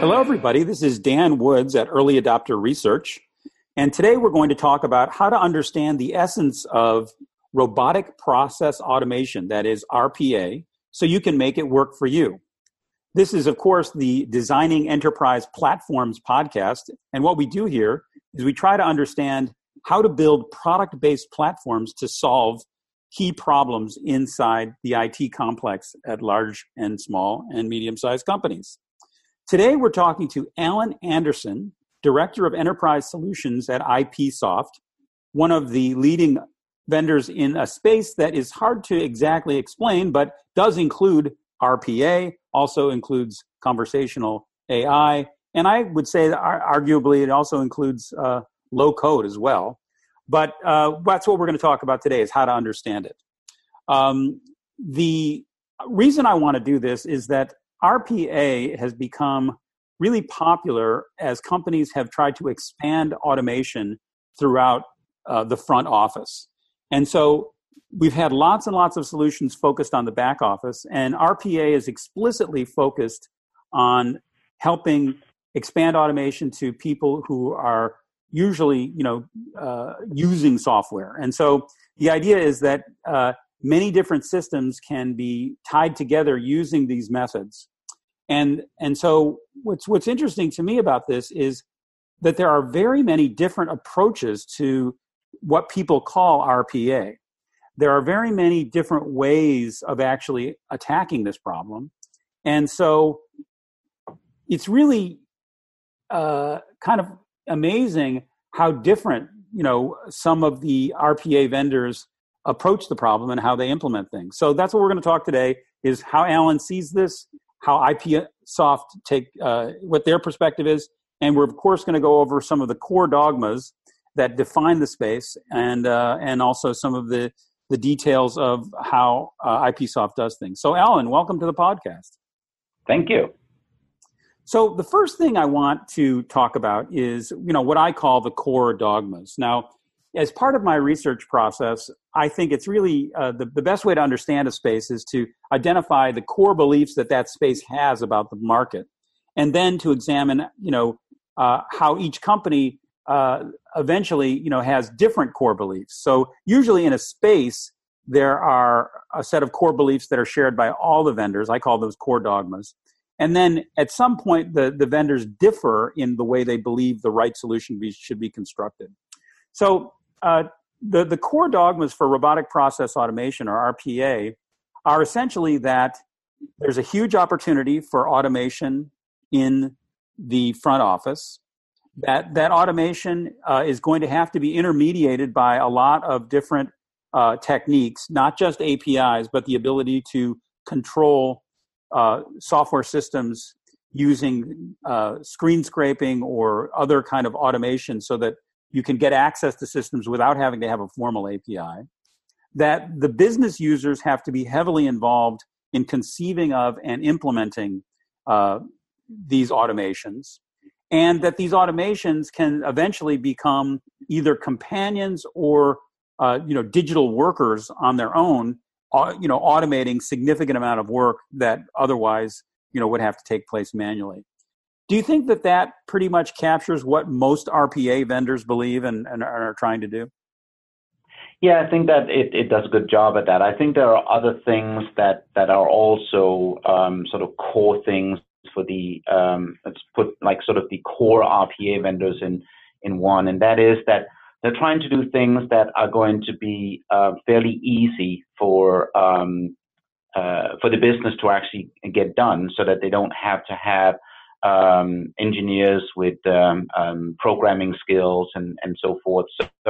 Hello, everybody. This is Dan Woods at Early Adopter Research. And today we're going to talk about how to understand the essence of robotic process automation, that is RPA, so you can make it work for you. This is, of course, the Designing Enterprise Platforms podcast. And what we do here is we try to understand how to build product-based platforms to solve key problems inside the IT complex at large and small and medium-sized companies. Today, we're talking to Allan Anderson, Director of Enterprise Solutions at IPsoft, one of the leading vendors in a space that is hard to exactly explain, but does include RPA, also includes conversational AI, and I would say that arguably it also includes low code as well. But that's what we're going to talk about today, is how to understand it. The reason I want to do this is that RPA has become really popular as companies have tried to expand automation throughout the front office. And so we've had lots and lots of solutions focused on the back office, and RPA is explicitly focused on helping expand automation to people who are usually, using software. And so the idea is that many different systems can be tied together using these methods. And so what's interesting to me about this is that there are very many different approaches to what people call RPA. There are very many different ways of actually attacking this problem. And so it's really kind of amazing how different, some of the RPA vendors approach the problem and how they implement things. So that's what we're going to talk today, is how Allan sees this, how IPsoft what their perspective is. And we're, of course, going to go over some of the core dogmas that define the space and also some of the details of how IPsoft does things. So, Allan, welcome to the podcast. Thank you. So the first thing I want to talk about is, what I call the core dogmas. Now, as part of my research process, I think it's really the best way to understand a space is to identify the core beliefs that space has about the market, and then to examine, how each company eventually, has different core beliefs. So usually in a space, there are a set of core beliefs that are shared by all the vendors. I call those core dogmas. And then at some point, the vendors differ in the way they believe the right solution should be constructed. So the core dogmas for robotic process automation, or RPA, are essentially that there's a huge opportunity for automation in the front office, that automation is going to have to be intermediated by a lot of different techniques, not just APIs, but the ability to control software systems using screen scraping or other kind of automation so that you can get access to systems without having to have a formal API, that the business users have to be heavily involved in conceiving of and implementing these automations, and that these automations can eventually become either companions or digital workers on their own, automating significant amount of work that otherwise, would have to take place manually. Do you think that pretty much captures what most RPA vendors believe and are trying to do? Yeah, I think that it does a good job at that. I think there are other things that are also sort of core things for the, let's put like sort of the core RPA vendors in one, and that is that they're trying to do things that are going to be fairly easy for the business to actually get done, so that they don't have to have engineers with programming skills and so forth.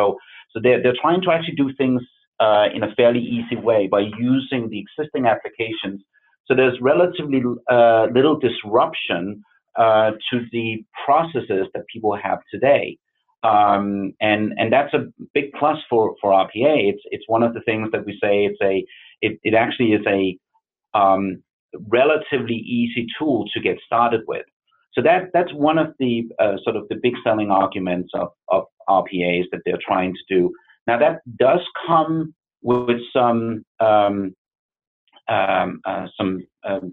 So they're trying to actually do things in a fairly easy way by using the existing applications. So there's relatively little disruption to the processes that people have today. And that's a big plus for RPA. It's one of the things that we say it actually is a relatively easy tool to get started with. So that's one of the sort of the big selling arguments of RPAs that they're trying to do. Now that does come with some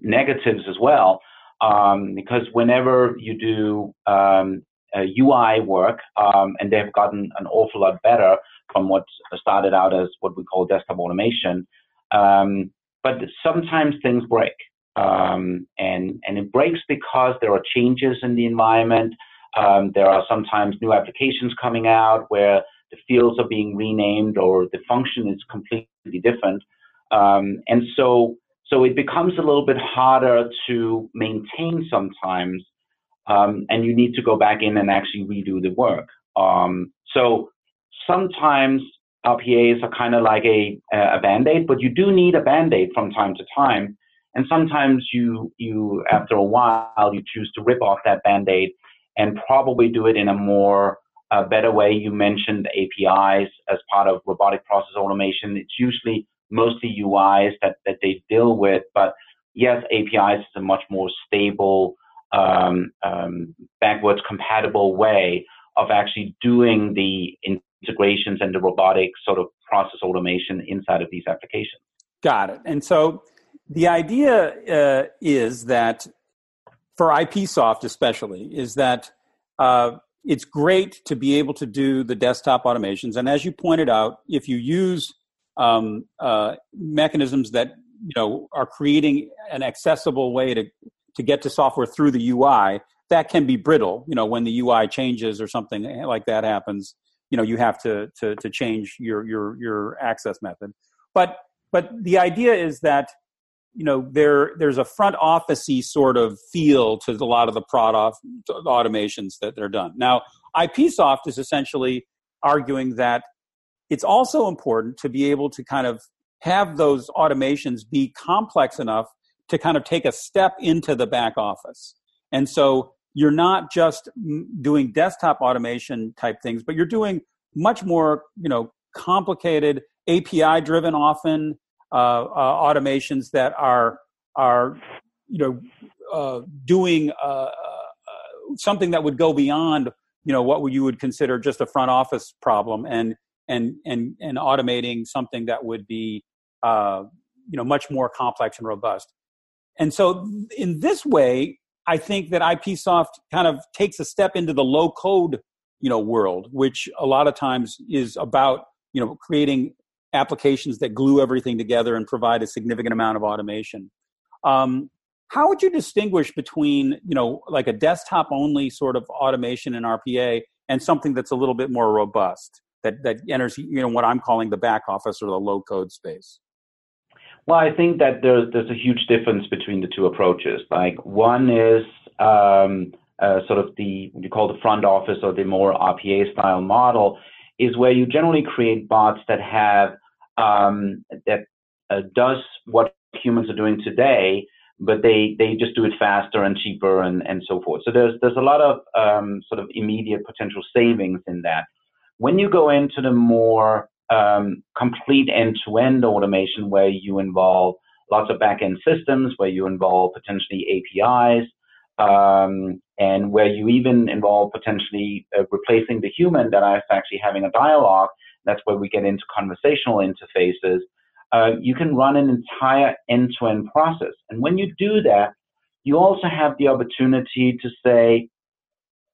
negatives as well. because whenever you do UI work, and they've gotten an awful lot better from what started out as what we call desktop automation, but sometimes things break. And it breaks because there are changes in the environment. There are sometimes new applications coming out where the fields are being renamed or the function is completely different. And so it becomes a little bit harder to maintain sometimes, and you need to go back in and actually redo the work. So sometimes RPAs are kind of like a Band-Aid, but you do need a Band-Aid from time to time. And sometimes you after a while, you choose to rip off that Band-Aid and probably do it in a more better way. You mentioned APIs as part of robotic process automation. It's usually mostly UIs that they deal with, but yes, APIs is a much more stable, backwards compatible way of actually doing the integrations and the robotic sort of process automation inside of these applications. Got it. And so the idea is that for IPsoft especially, is that it's great to be able to do the desktop automations. And as you pointed out, if you use mechanisms that are creating an accessible way to get to software through the UI, that can be brittle. When the UI changes or something like that happens, you have to change your access method. But the idea is that there's a front office-y sort of feel to a lot of the product automations that they're done. Now, IPsoft is essentially arguing that it's also important to be able to kind of have those automations be complex enough to kind of take a step into the back office. And so you're not just doing desktop automation type things, but you're doing much more, complicated, API-driven often, automations that are doing something that would go beyond what you would consider just a front office problem, and automating something that would be much more complex and robust. And so in this way, I think that IPsoft kind of takes a step into the low code world, which a lot of times is about creating applications that glue everything together and provide a significant amount of automation. How would you distinguish between, like a desktop-only sort of automation in RPA and something that's a little bit more robust, that enters, what I'm calling the back office or the low-code space? Well, I think that there's a huge difference between the two approaches. Like, one is sort of what you call the front office or the more RPA-style model, is where you generally create bots that have does what humans are doing today, but they just do it faster and cheaper and so forth. So there's a lot of sort of immediate potential savings in that. When you go into the more complete end-to-end automation, where you involve lots of back-end systems, where you involve potentially APIs, and where you even involve potentially replacing the human that is actually having a dialogue, that's where we get into conversational interfaces, you can run an entire end-to-end process. And when you do that, you also have the opportunity to say,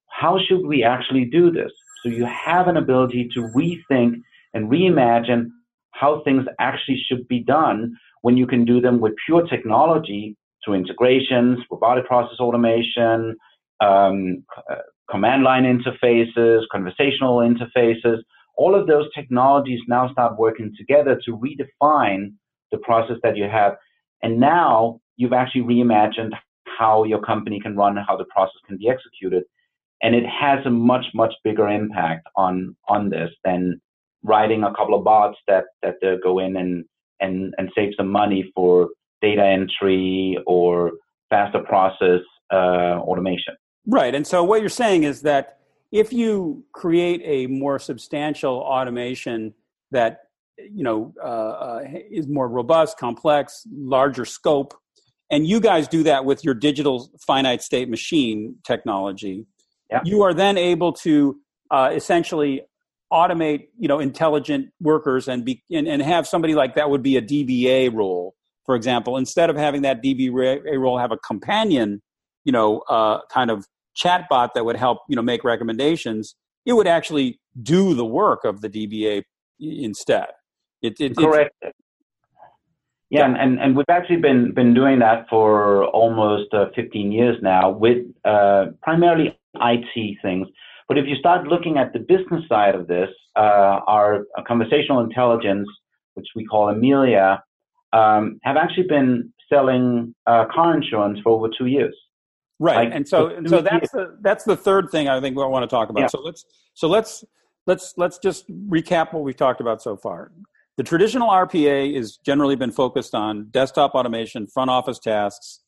how should we actually do this? So you have an ability to rethink and reimagine how things actually should be done when you can do them with pure technology, through integrations, robotic process automation, command line interfaces, conversational interfaces. All of those technologies now start working together to redefine the process that you have. And now you've actually reimagined how your company can run, how the process can be executed. And it has a much, much bigger impact on this than writing a couple of bots that go in and save some money for data entry or faster process automation. Right. And so what you're saying is that if you create a more substantial automation that is more robust, complex, larger scope, and you guys do that with your digital finite state machine technology, yeah, you are then able to essentially automate intelligent workers and have somebody like that would be a DBA role. For example, instead of having that DBA role have a companion kind of chatbot that would help, make recommendations, it would actually do the work of the DBA instead. Correct. Yeah, and we've actually been doing that for almost 15 years now with primarily IT things. But if you start looking at the business side of this, our conversational intelligence, which we call Amelia, have actually been selling car insurance for over 2 years. Right, like, and so that's the third thing I think we want to talk about. Yeah. So let's just recap what we've talked about so far. The traditional RPA has generally been focused on desktop automation, front office tasks.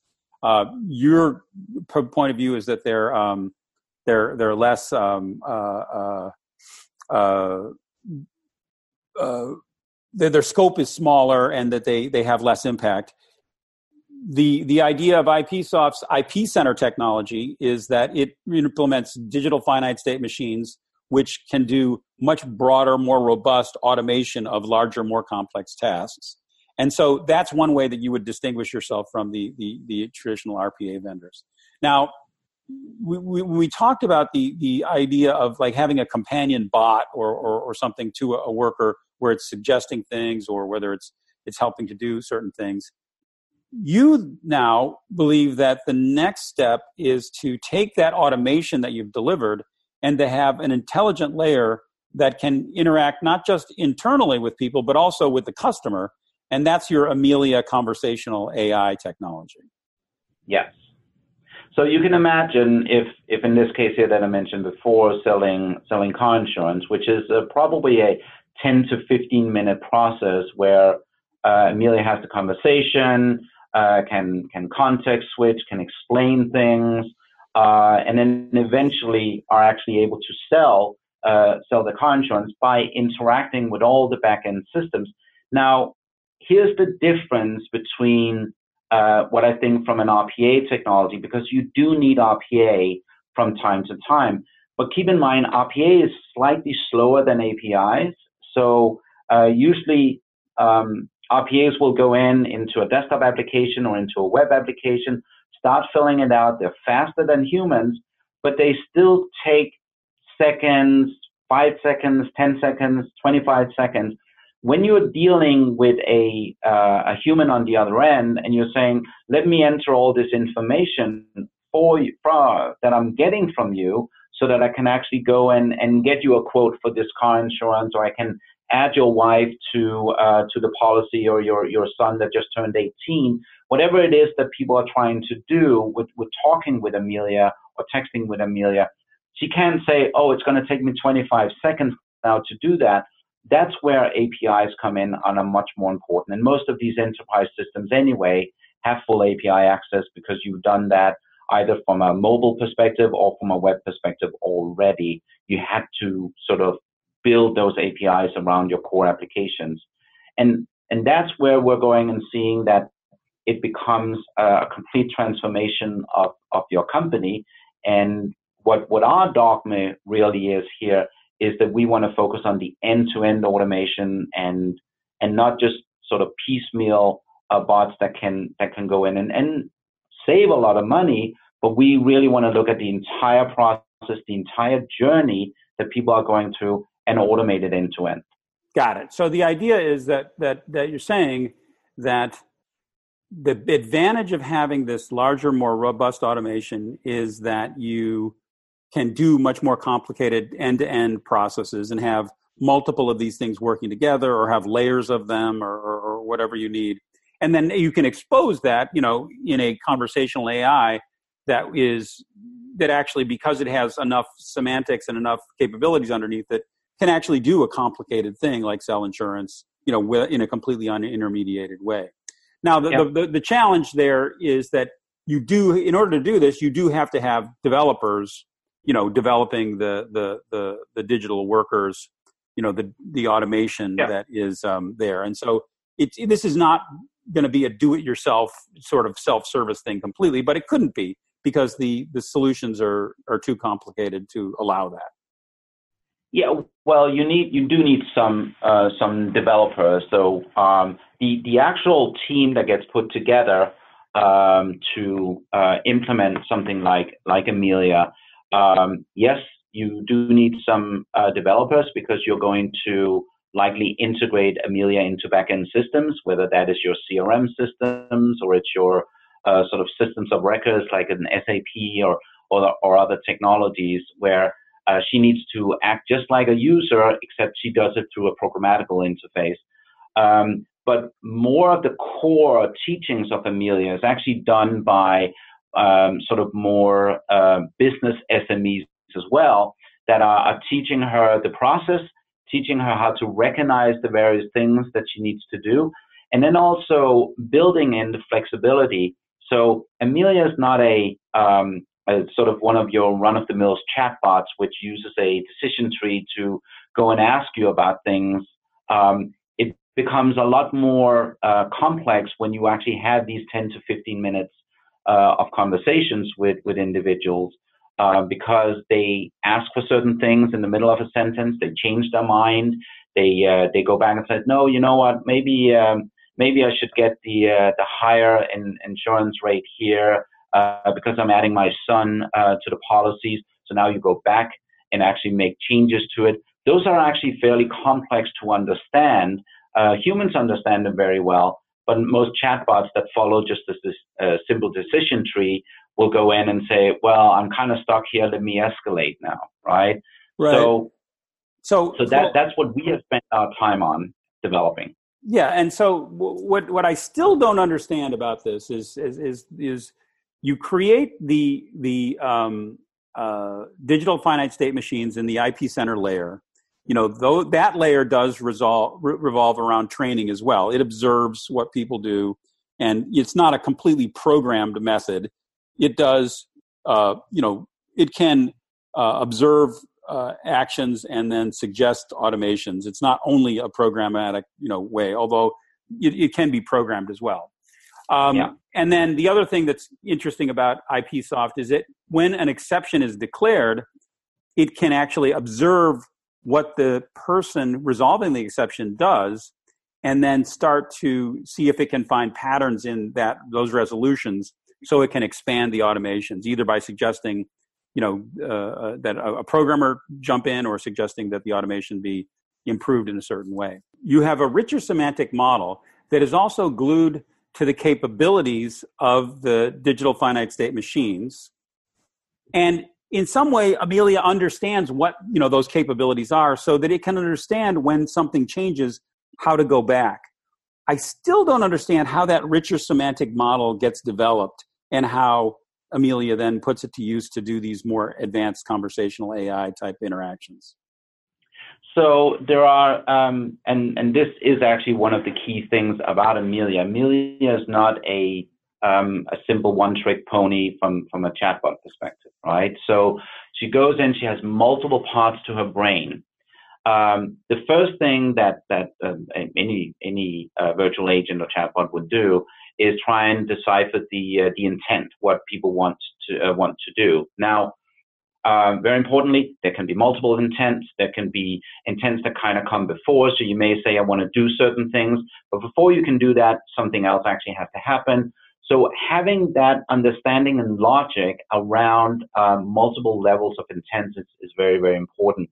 Your point of view is that they're less their scope is smaller and that they have less impact. The idea of IPsoft's IP Center technology is that it implements digital finite state machines, which can do much broader, more robust automation of larger, more complex tasks. And so that's one way that you would distinguish yourself from the traditional RPA vendors. Now, we talked about the idea of like having a companion bot or something to a worker where it's suggesting things or whether it's helping to do certain things. You now believe that the next step is to take that automation that you've delivered and to have an intelligent layer that can interact not just internally with people, but also with the customer. And that's your Amelia conversational AI technology. Yes. So you can imagine if in this case here that I mentioned before, selling car insurance, which is probably a 10 to 15 minute process where Amelia has the conversation, can context switch, can explain things, and then eventually are actually able to sell the car insurance by interacting with all the back-end systems. Now, here's the difference between what I think from an RPA technology, because you do need RPA from time to time. But keep in mind, RPA is slightly slower than APIs. So usually RPAs will go into a desktop application or into a web application, start filling it out. They're faster than humans, but they still take seconds, 5 seconds, 10 seconds, 25 seconds. When you're dealing with a human on the other end and you're saying, let me enter all this information for you, that I'm getting from you so that I can actually go and get you a quote for this car insurance, or I can add your wife to the policy, or your son that just turned 18, whatever it is that people are trying to do with talking with Amelia or texting with Amelia. She can't say, oh, it's going to take me 25 seconds now to do that. That's where APIs come in and are much more important. And most of these enterprise systems anyway have full API access because you've done that either from a mobile perspective or from a web perspective already. You had to sort of build those APIs around your core applications. And that's where we're going and seeing that it becomes a complete transformation of your company. And what our dogma really is here is that we want to focus on the end-to-end automation and not just sort of piecemeal bots that can go in and save a lot of money, but we really want to look at the entire process, the entire journey that people are going through, and automate it end-to-end. Got it. So the idea is that you're saying that the advantage of having this larger, more robust automation is that you can do much more complicated end-to-end processes and have multiple of these things working together, or have layers of them, or whatever you need. And then you can expose that, in a conversational AI that actually, because it has enough semantics and enough capabilities underneath it, can actually do a complicated thing like sell insurance, in a completely unintermediated way. Now, the challenge there is that in order to do this, you do have to have developers, developing the digital workers, the automation that is there. And so this is not going to be a do-it-yourself sort of self-service thing completely, but it couldn't be because the solutions are too complicated to allow that. Yeah, well, you do need some developers. So the actual team that gets put together to implement something like Amelia. Yes, you do need some developers because you're going to likely integrate Amelia into backend systems, whether that is your CRM systems or it's your sort of systems of records like an SAP or other technologies where she needs to act just like a user, except she does it through a programmatical interface. But more of the core teachings of Amelia is actually done by sort of more business SMEs as well that are teaching her the process, teaching her how to recognize the various things that she needs to do, and then also building in the flexibility. So Amelia is not a sort of one of your run-of-the-mill chatbots, which uses a decision tree to go and ask you about things. It becomes a lot more complex when you actually have these 10 to 15 minutes of conversations with individuals because they ask for certain things in the middle of a sentence, they change their mind, they go back and say, no, you know what, maybe I should get the higher insurance rate here because I'm adding my son to the policies. So now you go back and actually make changes to it. Those are actually fairly complex to understand. Humans understand them very well, but most chatbots that follow just this simple decision tree will go in and say, well, I'm kind of stuck here. Let me escalate now, right? Right. So that's what we have spent our time on developing. Yeah, and so what I still don't understand about this is you create the digital finite state machines in the IP Center layer. You know, though that layer does revolve around training as well. It observes what people do, and it's not a completely programmed method. It does, it can observe actions and then suggest automations. It's not only a programmatic, way, although it can be programmed as well. Yeah. And then the other thing that's interesting about IPsoft is that when an exception is declared, it can actually observe what the person resolving the exception does, and then start to see if it can find patterns in those resolutions, so it can expand the automations, either by suggesting, that a programmer jump in, or suggesting that the automation be improved in a certain way. You have a richer semantic model that is also glued to the capabilities of the digital finite state machines, and in some way, Amelia understands what those capabilities are, so that it can understand when something changes, how to go back. I still don't understand how that richer semantic model gets developed and how Amelia then puts it to use to do these more advanced conversational AI type interactions. So there are, and this is actually one of the key things about Amelia. Amelia is not a simple one-trick pony from a chatbot perspective, right? So she goes in, she has multiple parts to her brain. The first thing that any virtual agent or chatbot would do is try and decipher the intent, what people want to do. Now, very importantly, there can be multiple intents. There can be intents that kind of come before. So you may say, I want to do certain things, but before you can do that, something else actually has to happen. So having that understanding and logic around multiple levels of intent is very, very important.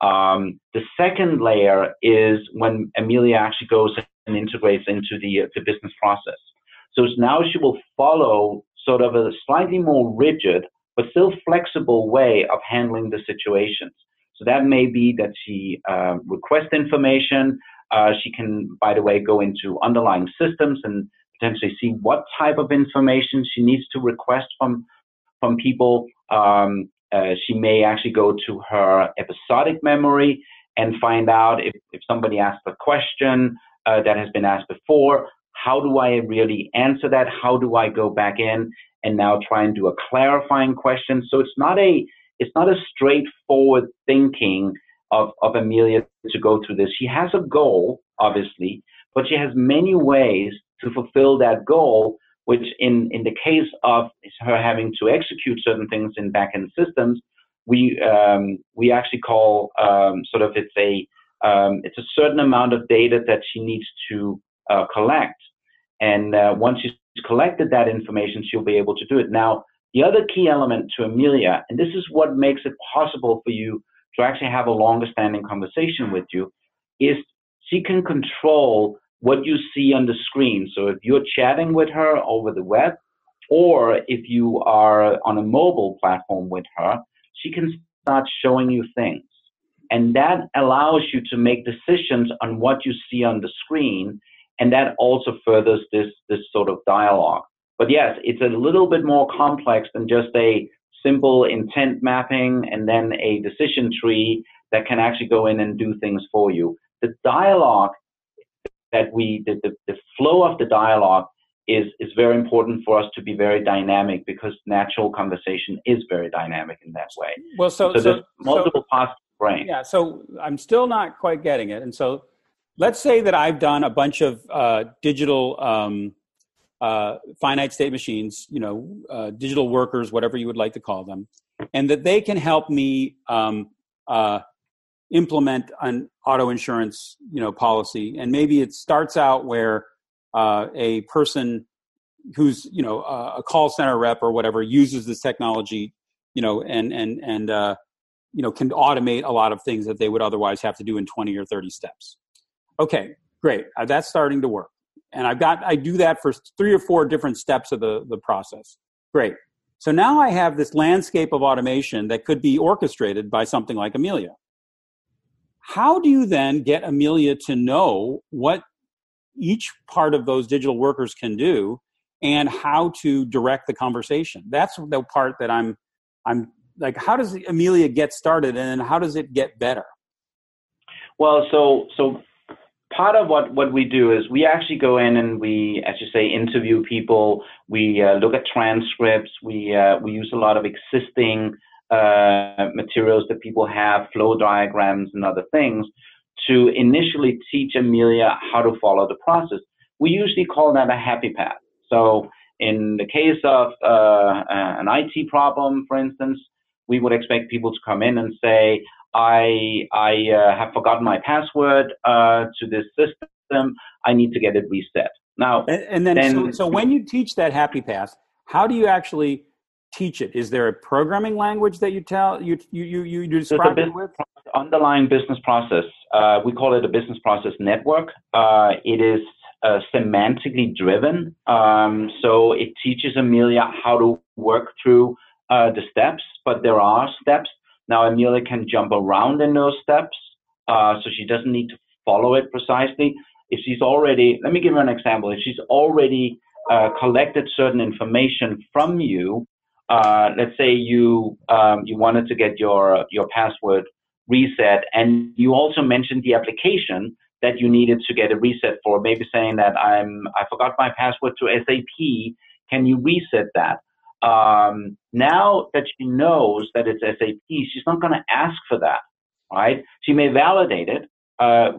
The second layer is when Amelia actually goes and integrates into the business process. So now she will follow sort of a slightly more rigid but still flexible way of handling the situations. So that may be that she requests information. She can, by the way, go into underlying systems and potentially see what type of information she needs to request from people. She may actually go to her episodic memory and find out if somebody asked a question that has been asked before, how do I really answer that? How do I go back in and now try and do a clarifying question? So it's not a straightforward thinking of Amelia to go through this. She has a goal, obviously, but she has many ways to fulfill that goal, which in the case of her having to execute certain things in backend systems, we actually call sort of it's a certain amount of data that she needs to collect, And once you've collected that information, she'll be able to do it. Now, the other key element to Amelia, and this is what makes it possible for you to actually have a longer standing conversation with you, is she can control what you see on the screen. So if you're chatting with her over the web, or if you are on a mobile platform with her, she can start showing you things. And that allows you to make decisions on what you see on the screen. And that also furthers this sort of dialogue. But yes, it's a little bit more complex than just a simple intent mapping and then a decision tree that can actually go in and do things for you. The dialogue that the flow of the dialogue is very important for us to be very dynamic, because natural conversation is very dynamic in that way. Well, so there's multiple parts of the brain. Yeah, so I'm still not quite getting it. And so let's say that I've done a bunch of digital finite state machines, digital workers, whatever you would like to call them, and that they can help me implement an auto insurance, policy. And maybe it starts out where a person who's, a call center rep or whatever uses this technology, and can automate a lot of things that they would otherwise have to do in 20 or 30 steps. Okay, great. That's starting to work. And I do that for 3 or 4 different steps of the process. Great. So now I have this landscape of automation that could be orchestrated by something like Amelia. How do you then get Amelia to know what each part of those digital workers can do and how to direct the conversation? That's the part that I'm like, how does Amelia get started and how does it get better? Well, so part of what we do is we actually go in and we, as you say, interview people. We look at transcripts. We use a lot of existing materials that people have, flow diagrams and other things, to initially teach Amelia how to follow the process. We usually call that a happy path. So in the case of an IT problem, for instance, we would expect people to come in and say, I have forgotten my password to this system. I need to get it reset. Now, and then so when you teach that happy path, how do you actually teach it? Is there a programming language that you describe it with? Underlying business process. We call it a business process network. It is semantically driven. So it teaches Amelia how to work through the steps, but there are steps. Now, Amelia can jump around in those steps, so she doesn't need to follow it precisely. If she's already, let me give you an example. If she's already collected certain information from you, let's say you wanted to get your password reset, and you also mentioned the application that you needed to get a reset for, maybe saying that I forgot my password to SAP. Can you reset that? Now that she knows that it's SAP, she's not going to ask for that, right? She may validate it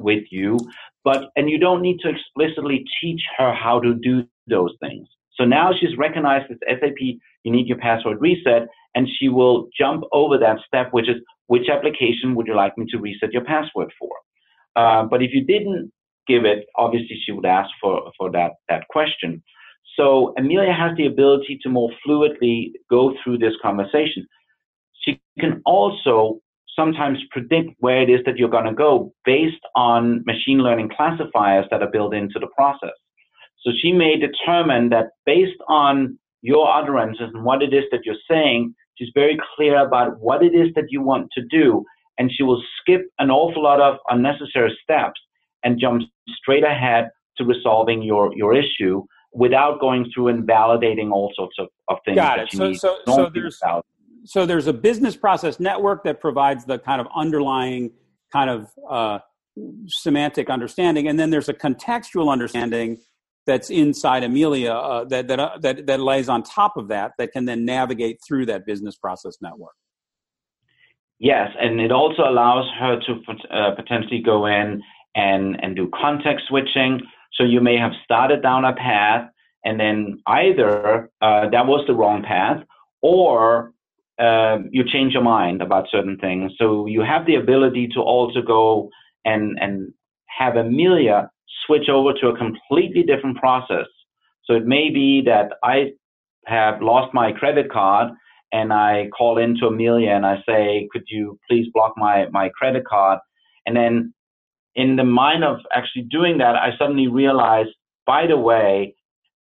with you, and you don't need to explicitly teach her how to do those things. So now she's recognized it's SAP, you need your password reset, and she will jump over that step, which is, which application would you like me to reset your password for? But if you didn't give it, obviously she would ask for that question. So Amelia has the ability to more fluidly go through this conversation. She can also sometimes predict where it is that you're going to go based on machine learning classifiers that are built into the process. So she may determine that based on your utterances and what it is that you're saying, she's very clear about what it is that you want to do, and she will skip an awful lot of unnecessary steps and jump straight ahead to resolving your issue, without going through and validating all sorts of things. Got it. So there's a business process network that provides the kind of underlying kind of semantic understanding, and then there's a contextual understanding that's inside Amelia that lays on top of that can then navigate through that business process network. Yes, and it also allows her to potentially go in and do context switching. So you may have started down a path, and then either that was the wrong path, or you change your mind about certain things. So you have the ability to also go and have Amelia switch over to a completely different process So it may be that I have lost my credit card and I call into Amelia and I say, could you please block my credit card? And then in the mind of actually doing that, I suddenly realized, by the way,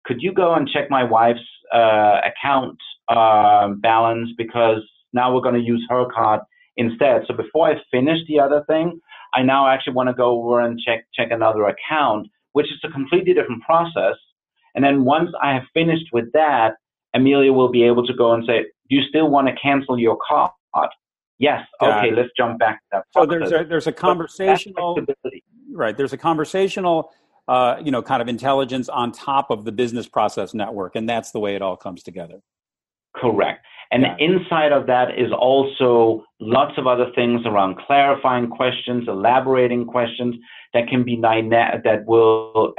could you go and check my wife's account balance, because now we're going to use her card instead. So before I finish the other thing, I now actually want to go over and check another account, which is a completely different process. And then once I have finished with that, Amelia will be able to go and say, do you still want to cancel your card? Yes. Okay, let's jump back to that process. So there's a conversational, right? There's a conversational, kind of intelligence on top of the business process network, and that's the way it all comes together. Correct. And inside of that is also lots of other things around clarifying questions, elaborating questions that can be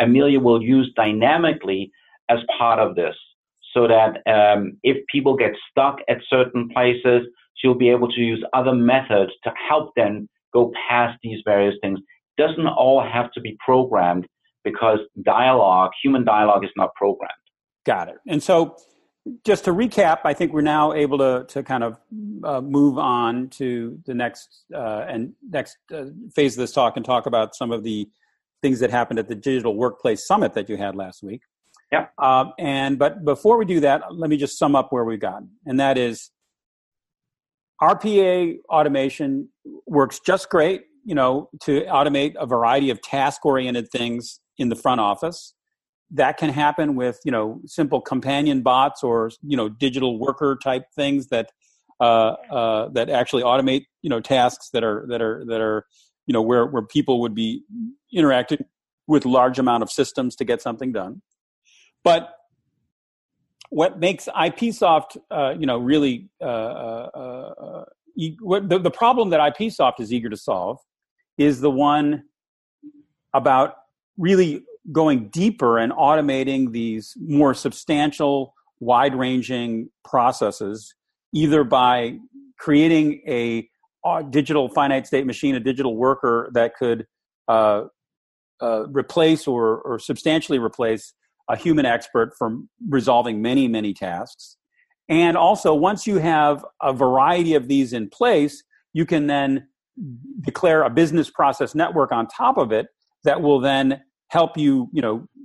Amelia will use dynamically as part of this, so that if people get stuck at certain places, she'll be able to use other methods to help them go past these various things. Doesn't all have to be programmed, because dialogue, human dialogue, is not programmed. Got it. And so, just to recap, I think we're now able to kind of move on to the next phase of this talk and talk about some of the things that happened at the Digital Workplace Summit that you had last week. Yeah. But before we do that, let me just sum up where we've gotten, and that is RPA automation works just great, to automate a variety of task-oriented things in the front office. That can happen with, simple companion bots or, digital worker type things that actually automate, tasks that are, where people would be interacting with large amount of systems to get something done. But what makes IPsoft, the problem that IPsoft is eager to solve is the one about really going deeper and automating these more substantial, wide-ranging processes, either by creating a digital finite state machine, a digital worker that could replace or substantially replace a human expert from resolving many, many tasks. And also, once you have a variety of these in place, you can then declare a business process network on top of it that will then help you,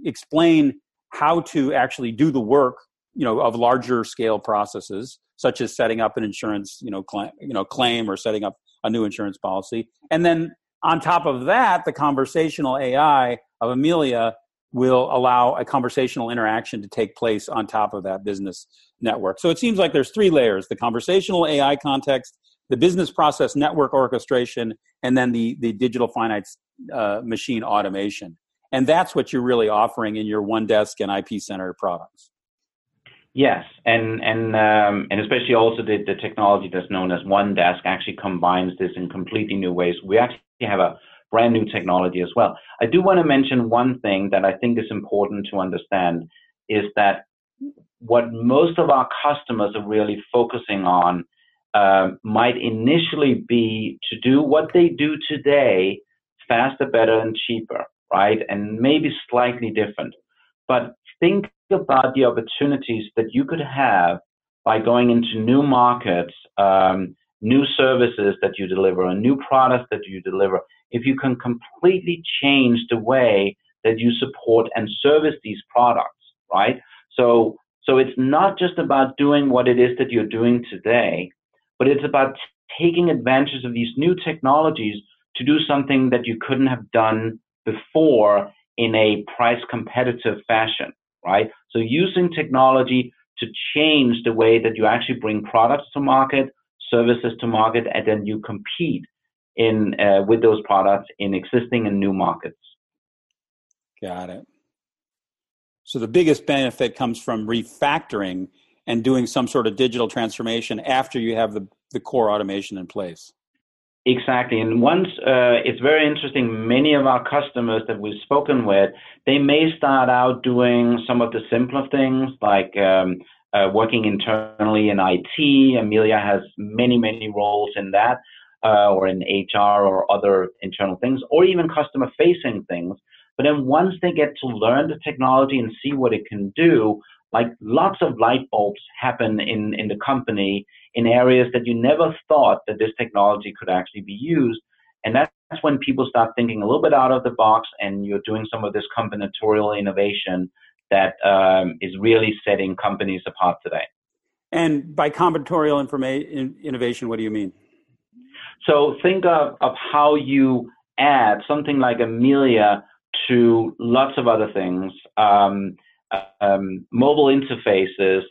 explain how to actually do the work, of larger scale processes, such as setting up an insurance, claim or setting up a new insurance policy. And then on top of that, the conversational AI of Amelia will allow a conversational interaction to take place on top of that business network. So it seems like there's three layers: the conversational AI context, the business process network orchestration, and then the digital finite machine automation. And that's what you're really offering in your OneDesk and IP Center products. Yes, and especially also the technology that's known as OneDesk actually combines this in completely new ways. We actually have a brand new technology as well. I do want to mention one thing that I think is important to understand, is that what most of our customers are really focusing on might initially be to do what they do today faster, better, and cheaper, right? And maybe slightly different. But think about the opportunities that you could have by going into new markets, new services that you deliver, and new products that you deliver, if you can completely change the way that you support and service these products, right? So it's not just about doing what it is that you're doing today, but it's about taking advantage of these new technologies to do something that you couldn't have done before in a price competitive fashion, right? So using technology to change the way that you actually bring products to market, services to market, and then you compete in with those products in existing and new markets. Got it. So the biggest benefit comes from refactoring and doing some sort of digital transformation after you have the core automation in place. Exactly. And it's very interesting, many of our customers that we've spoken with, they may start out doing some of the simpler things like working internally in IT. Amelia has many, many roles in that, or in HR or other internal things, or even customer-facing things But then once they get to learn the technology and see what it can do, like lots of light bulbs happen in the company in areas that you never thought that this technology could actually be used. And that's when people start thinking a little bit out of the box, and you're doing some of this combinatorial innovation that is really setting companies apart today. And by combinatorial innovation, what do you mean? So think of how you add something like Amelia to lots of other things, mobile interfaces.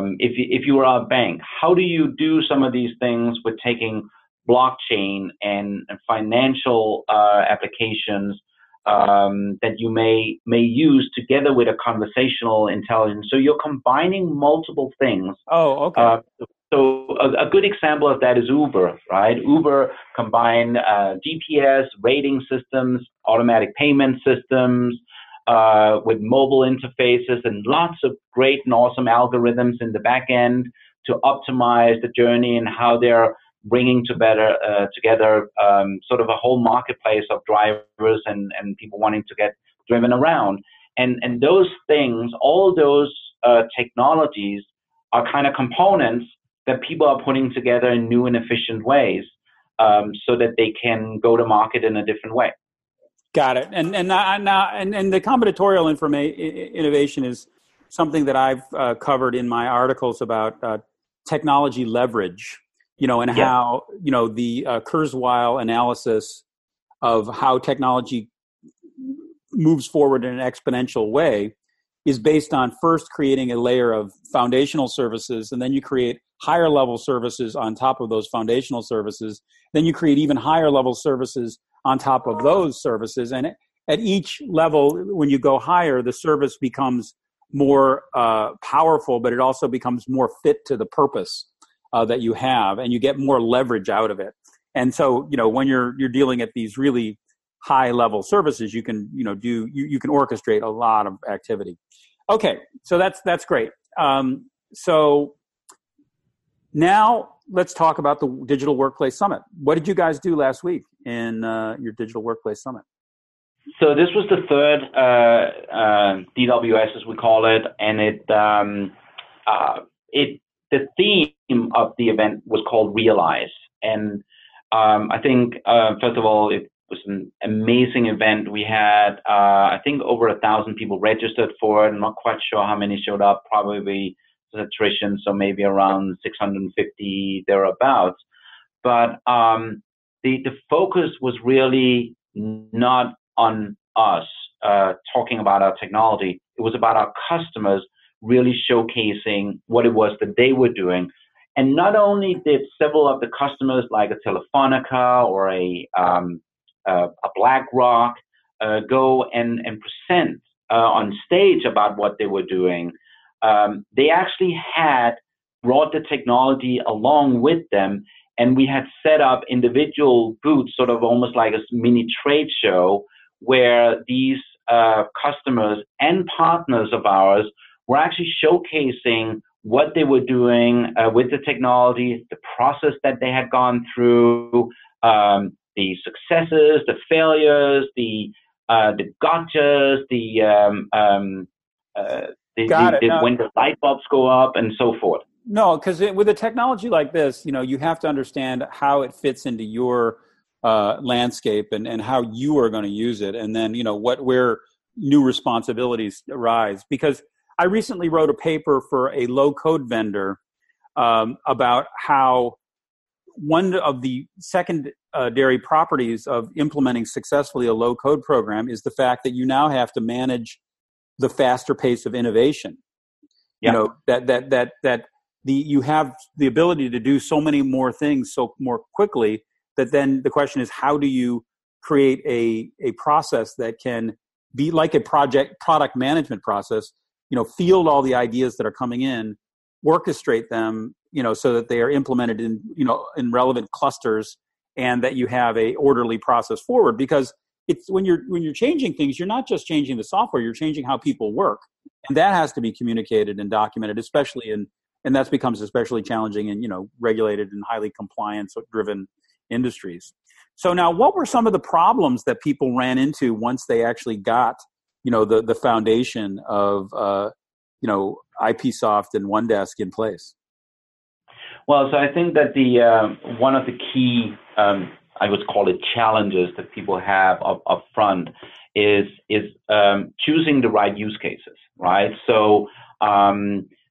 If you are a bank, how do you do some of these things with taking blockchain and financial applications that you may use together with a conversational intelligence? So you're combining multiple things. Oh, okay. So a good example of that is Uber, right? Uber combined GPS, rating systems, automatic payment systems with mobile interfaces, and lots of great and awesome algorithms in the back end to optimize the journey and how they're bringing together sort of a whole marketplace of drivers and people wanting to get driven around. And those things, all those technologies are kind of components that people are putting together in new and efficient ways so that they can go to market in a different way. Got it. And the combinatorial innovation is something that I've covered in my articles about technology leverage, and how, the Kurzweil analysis of how technology moves forward in an exponential way is based on first creating a layer of foundational services, and then you create higher level services on top of those foundational services. Then you create even higher level services on top of those services. And at each level, when you go higher, the service becomes more powerful, but it also becomes more fit to the purpose that you have, and you get more leverage out of it. And so, when you're dealing at these really high level services, you can, you can orchestrate a lot of activity. Okay. So that's great. So now let's talk about the Digital Workplace Summit. What did you guys do last week in your Digital Workplace Summit? So this was the third DWS, as we call it. And the theme of the event was called Realize. And I think, first of all, it was an amazing event. We had, I think, over 1,000 people registered for it. I'm not quite sure how many showed up, probably attrition, so maybe around 650 thereabouts. But the focus was really not on us talking about our technology. It was about our customers really showcasing what it was that they were doing. And not only did several of the customers, like a Telefonica or a BlackRock, go and present on stage about what they were doing, they actually had brought the technology along with them, and we had set up individual booths, sort of almost like a mini trade show, where these customers and partners of ours were actually showcasing what they were doing with the technology, the process that they had gone through, the successes, the failures, the gotchas, when the light bulbs go up and so forth. No, because with a technology like this, you have to understand how it fits into your landscape and how you are going to use it, and then where new responsibilities arise. Because I recently wrote a paper for a low-code vendor about how one of the secondary properties of implementing successfully a low-code program is the fact that you now have to manage the faster pace of innovation. Yeah. You have the ability to do so many more things so more quickly that then the question is, how do you create a process that can be like a product management process, field all the ideas that are coming in, orchestrate them, so that they are implemented in, in relevant clusters, and that you have a orderly process forward. Because it's when you're changing things, you're not just changing the software, you're changing how people work. And that has to be communicated and documented, especially and that becomes especially challenging in, regulated and highly compliance driven industries. So now, what were some of the problems that people ran into once they actually got, you know, the foundation of, you know, IPsoft and OneDesk in place? Well, so I think that the one of the key, I would call it challenges that people have up front is choosing the right use cases, right? So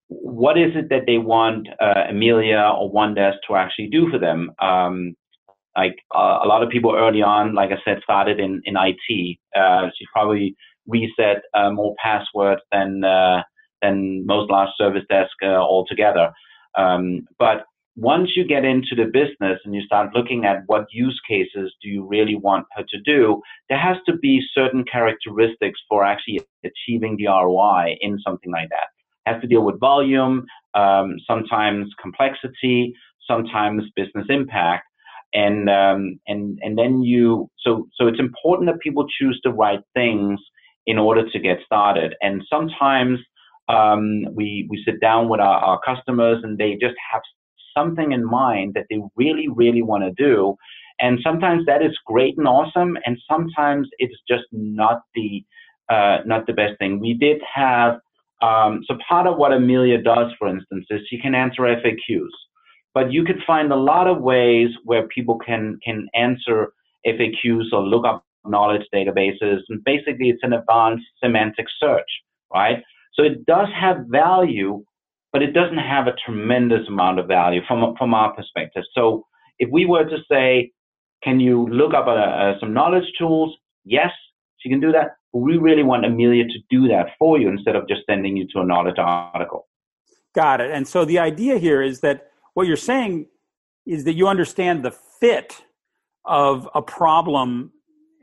what is it that they want Amelia or OneDesk to actually do for them? A lot of people early on, like I said, started in IT. She probably reset more passwords than most large service desks altogether. But once you get into the business and you start looking at what use cases do you really want her to do, there has to be certain characteristics for actually achieving the ROI in something like that. It has to deal with volume, sometimes complexity, sometimes business impact, and then you. So it's important that people choose the right things in order to get started, and sometimes we sit down with our customers and they just have something in mind that they really, really want to do. And sometimes that is great and awesome. And sometimes it's just not the best thing. We did have, so part of what Amelia does, for instance, is she can answer FAQs, but you could find a lot of ways where people can answer FAQs or look up knowledge databases. And basically it's an advanced semantic search, right? So it does have value, but it doesn't have a tremendous amount of value from our perspective. So if we were to say, can you look up some knowledge tools? Yes, she can do that. But we really want Amelia to do that for you instead of just sending you to a knowledge article. Got it. And so the idea here is that what you're saying is that you understand the fit of a problem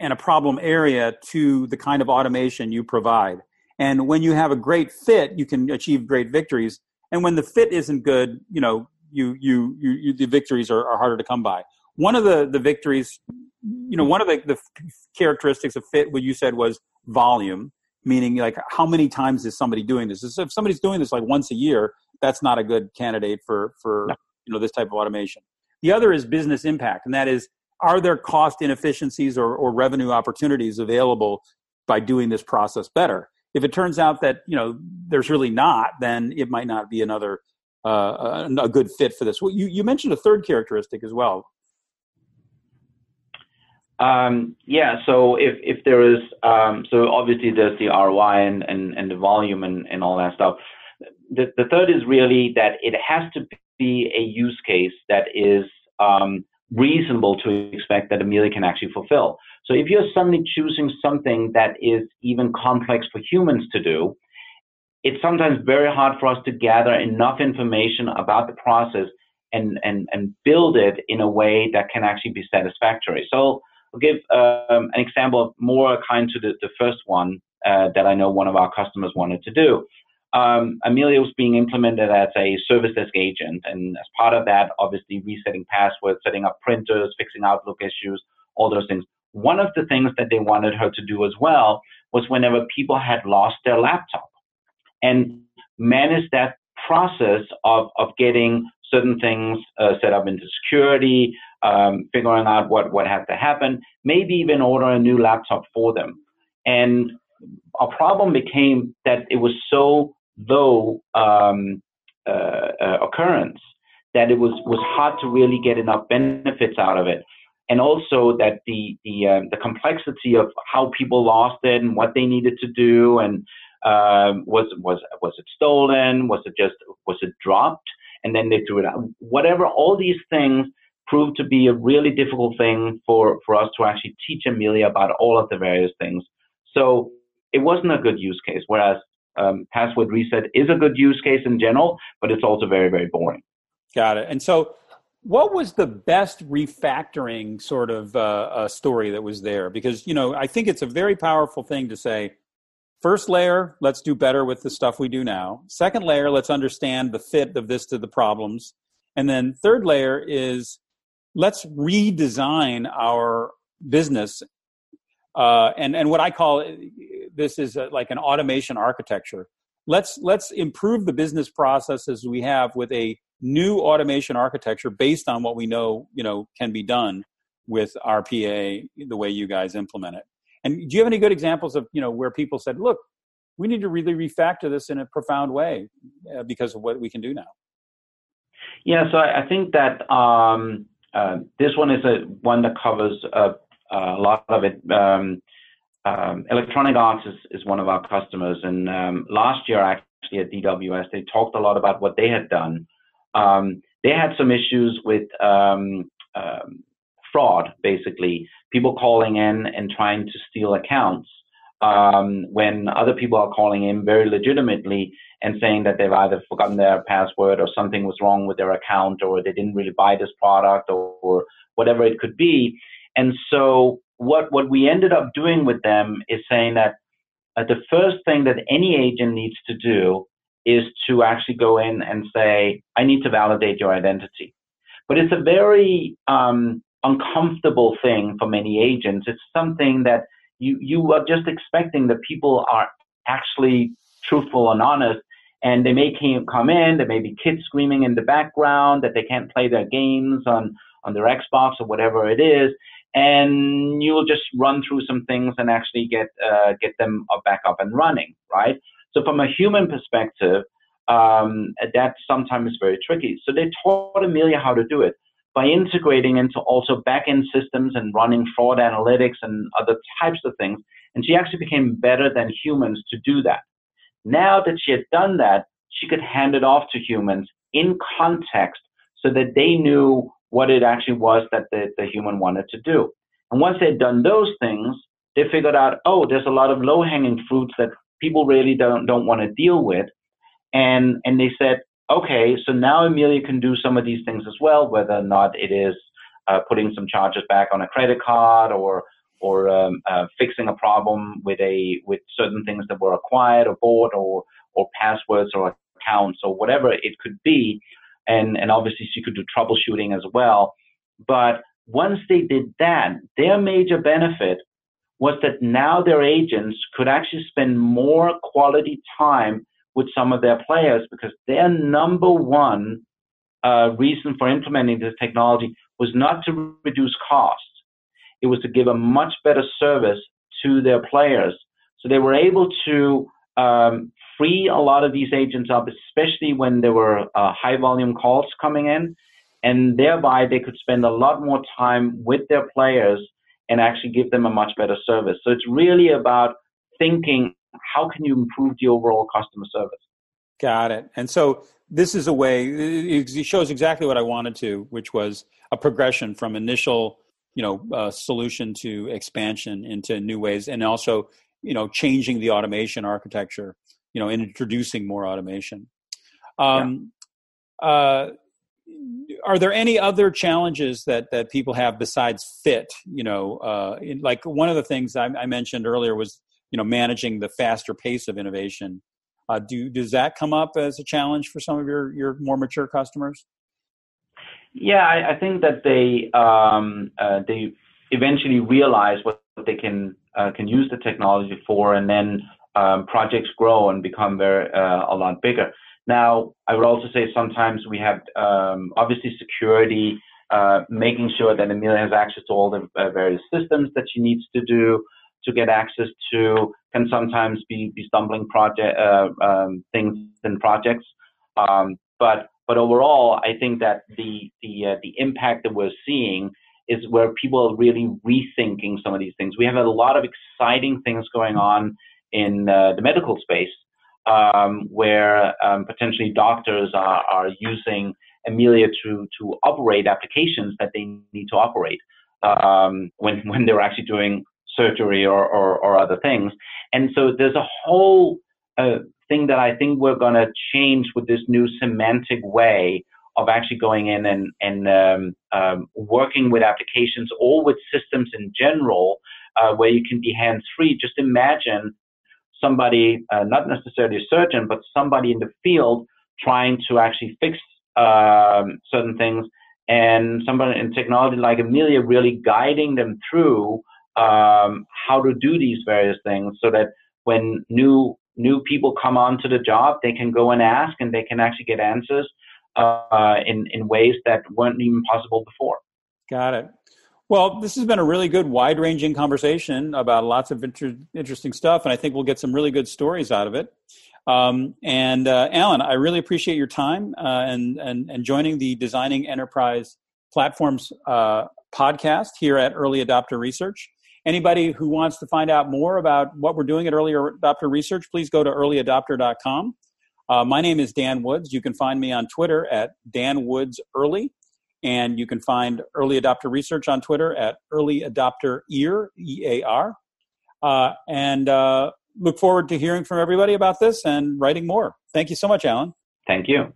and a problem area to the kind of automation you provide. And when you have a great fit, you can achieve great victories. And when the fit isn't good, you know, you the victories are harder to come by. One of the victories, you know, one of the characteristics of fit, what you said was volume, meaning like how many times is somebody doing this? If somebody's doing this like once a year, that's not a good candidate for you know, this type of automation. The other is business impact, and that is, are there cost inefficiencies or revenue opportunities available by doing this process better? If it turns out that, you know, there's really not, then it might not be another a good fit for this. Well, you mentioned a third characteristic as well. So if there is, so obviously there's the ROI and the volume and all that stuff. The third is really that it has to be a use case that is reasonable to expect that Amelia can actually fulfill. So if you're suddenly choosing something that is even complex for humans to do, it's sometimes very hard for us to gather enough information about the process and build it in a way that can actually be satisfactory. So I'll give an example more kind to the first one that I know one of our customers wanted to do. Amelia was being implemented as a service desk agent, and as part of that, obviously resetting passwords, setting up printers, fixing Outlook issues, all those things. One of the things that they wanted her to do as well was whenever people had lost their laptop and manage that process of getting certain things set up into security, figuring out what has to happen, maybe even order a new laptop for them. And our problem became that it was so low occurrence that it was hard to really get enough benefits out of it. And also that the complexity of how people lost it and what they needed to do, and was it stolen? Was it dropped? And then they threw it out. Whatever, all these things proved to be a really difficult thing for us to actually teach Amelia about all of the various things. So it wasn't a good use case. Whereas password reset is a good use case in general, but it's also very, very boring. Got it. And so, what was the best refactoring sort of story that was there? Because, you know, I think it's a very powerful thing to say, first layer, let's do better with the stuff we do now. Second layer, let's understand the fit of this to the problems. And then third layer is let's redesign our business. And what I call this is like an automation architecture. Let's improve the business processes we have with a new automation architecture based on what we know, you know, can be done with RPA, the way you guys implement it. And do you have any good examples of, you know, where people said, look, we need to really refactor this in a profound way because of what we can do now? Yeah, so I think that this one is one that covers a lot of it. Electronic Arts is one of our customers. And last year, actually, at DWS, they talked a lot about what they had done. They had some issues with fraud, basically. People calling in and trying to steal accounts when other people are calling in very legitimately and saying that they've either forgotten their password or something was wrong with their account or they didn't really buy this product or whatever it could be. And so what we ended up doing with them is saying that the first thing that any agent needs to do is to actually go in and say, I need to validate your identity. But it's a very uncomfortable thing for many agents. It's something that you are just expecting that people are actually truthful and honest, and they may come in, there may be kids screaming in the background, that they can't play their games on their Xbox or whatever it is, and you will just run through some things and actually get them back up and running, right? So from a human perspective, that sometimes is very tricky. So they taught Amelia how to do it by integrating into also back-end systems and running fraud analytics and other types of things. And she actually became better than humans to do that. Now that she had done that, she could hand it off to humans in context so that they knew what it actually was that the human wanted to do. And once they'd done those things, they figured out, oh, there's a lot of low-hanging fruits that people really don't want to deal with. And they said, okay, so now Amelia can do some of these things as well, whether or not it is putting some charges back on a credit card or fixing a problem with certain things that were acquired or bought or passwords or accounts or whatever it could be. And obviously she could do troubleshooting as well. But once they did that, their major benefit was that now their agents could actually spend more quality time with some of their players, because their number one reason for implementing this technology was not to reduce costs. It was to give a much better service to their players. So they were able to free a lot of these agents up, especially when there were high volume calls coming in, and thereby they could spend a lot more time with their players and actually give them a much better service. So it's really about thinking, how can you improve the overall customer service? Got it. And so this is a way, it shows exactly what I wanted to, which was a progression from initial, solution to expansion into new ways. And also, changing the automation architecture, and introducing more automation. Are there any other challenges that people have besides fit? Like one of the things I mentioned earlier was, managing the faster pace of innovation. Does that come up as a challenge for some of your more mature customers? Yeah, I think that they eventually realize what they can use the technology for, and then projects grow and become a lot bigger. Now, I would also say sometimes we have obviously security, making sure that Amelia has access to all the various systems that she needs to do. To get access to can sometimes be stumbling things in projects, but overall, I think that the impact that we're seeing is where people are really rethinking some of these things. We have a lot of exciting things going on in the medical space, where potentially doctors are using Amelia to operate applications that they need to operate when they're actually doing surgery or other things. And so there's a whole thing that I think we're going to change with this new semantic way of actually going in and working with applications or with systems in general, where you can be hands-free. Just imagine somebody, not necessarily a surgeon, but somebody in the field trying to actually fix certain things, and somebody in technology like Amelia really guiding them through how to do these various things, so that when new people come onto the job, they can go and ask, and they can actually get answers. in ways that weren't even possible before. Got it. Well, this has been a really good, wide-ranging conversation about lots of interesting stuff, and I think we'll get some really good stories out of it. And Allan, I really appreciate your time and joining the Designing Enterprise Platforms podcast here at Early Adopter Research. Anybody who wants to find out more about what we're doing at Early Adopter Research, please go to earlyadopter.com. My name is Dan Woods. You can find me on Twitter at Dan Woods Early, and you can find Early Adopter Research on Twitter at Early Adopter Ear, EAR. And look forward to hearing from everybody about this and writing more. Thank you so much, Allan. Thank you.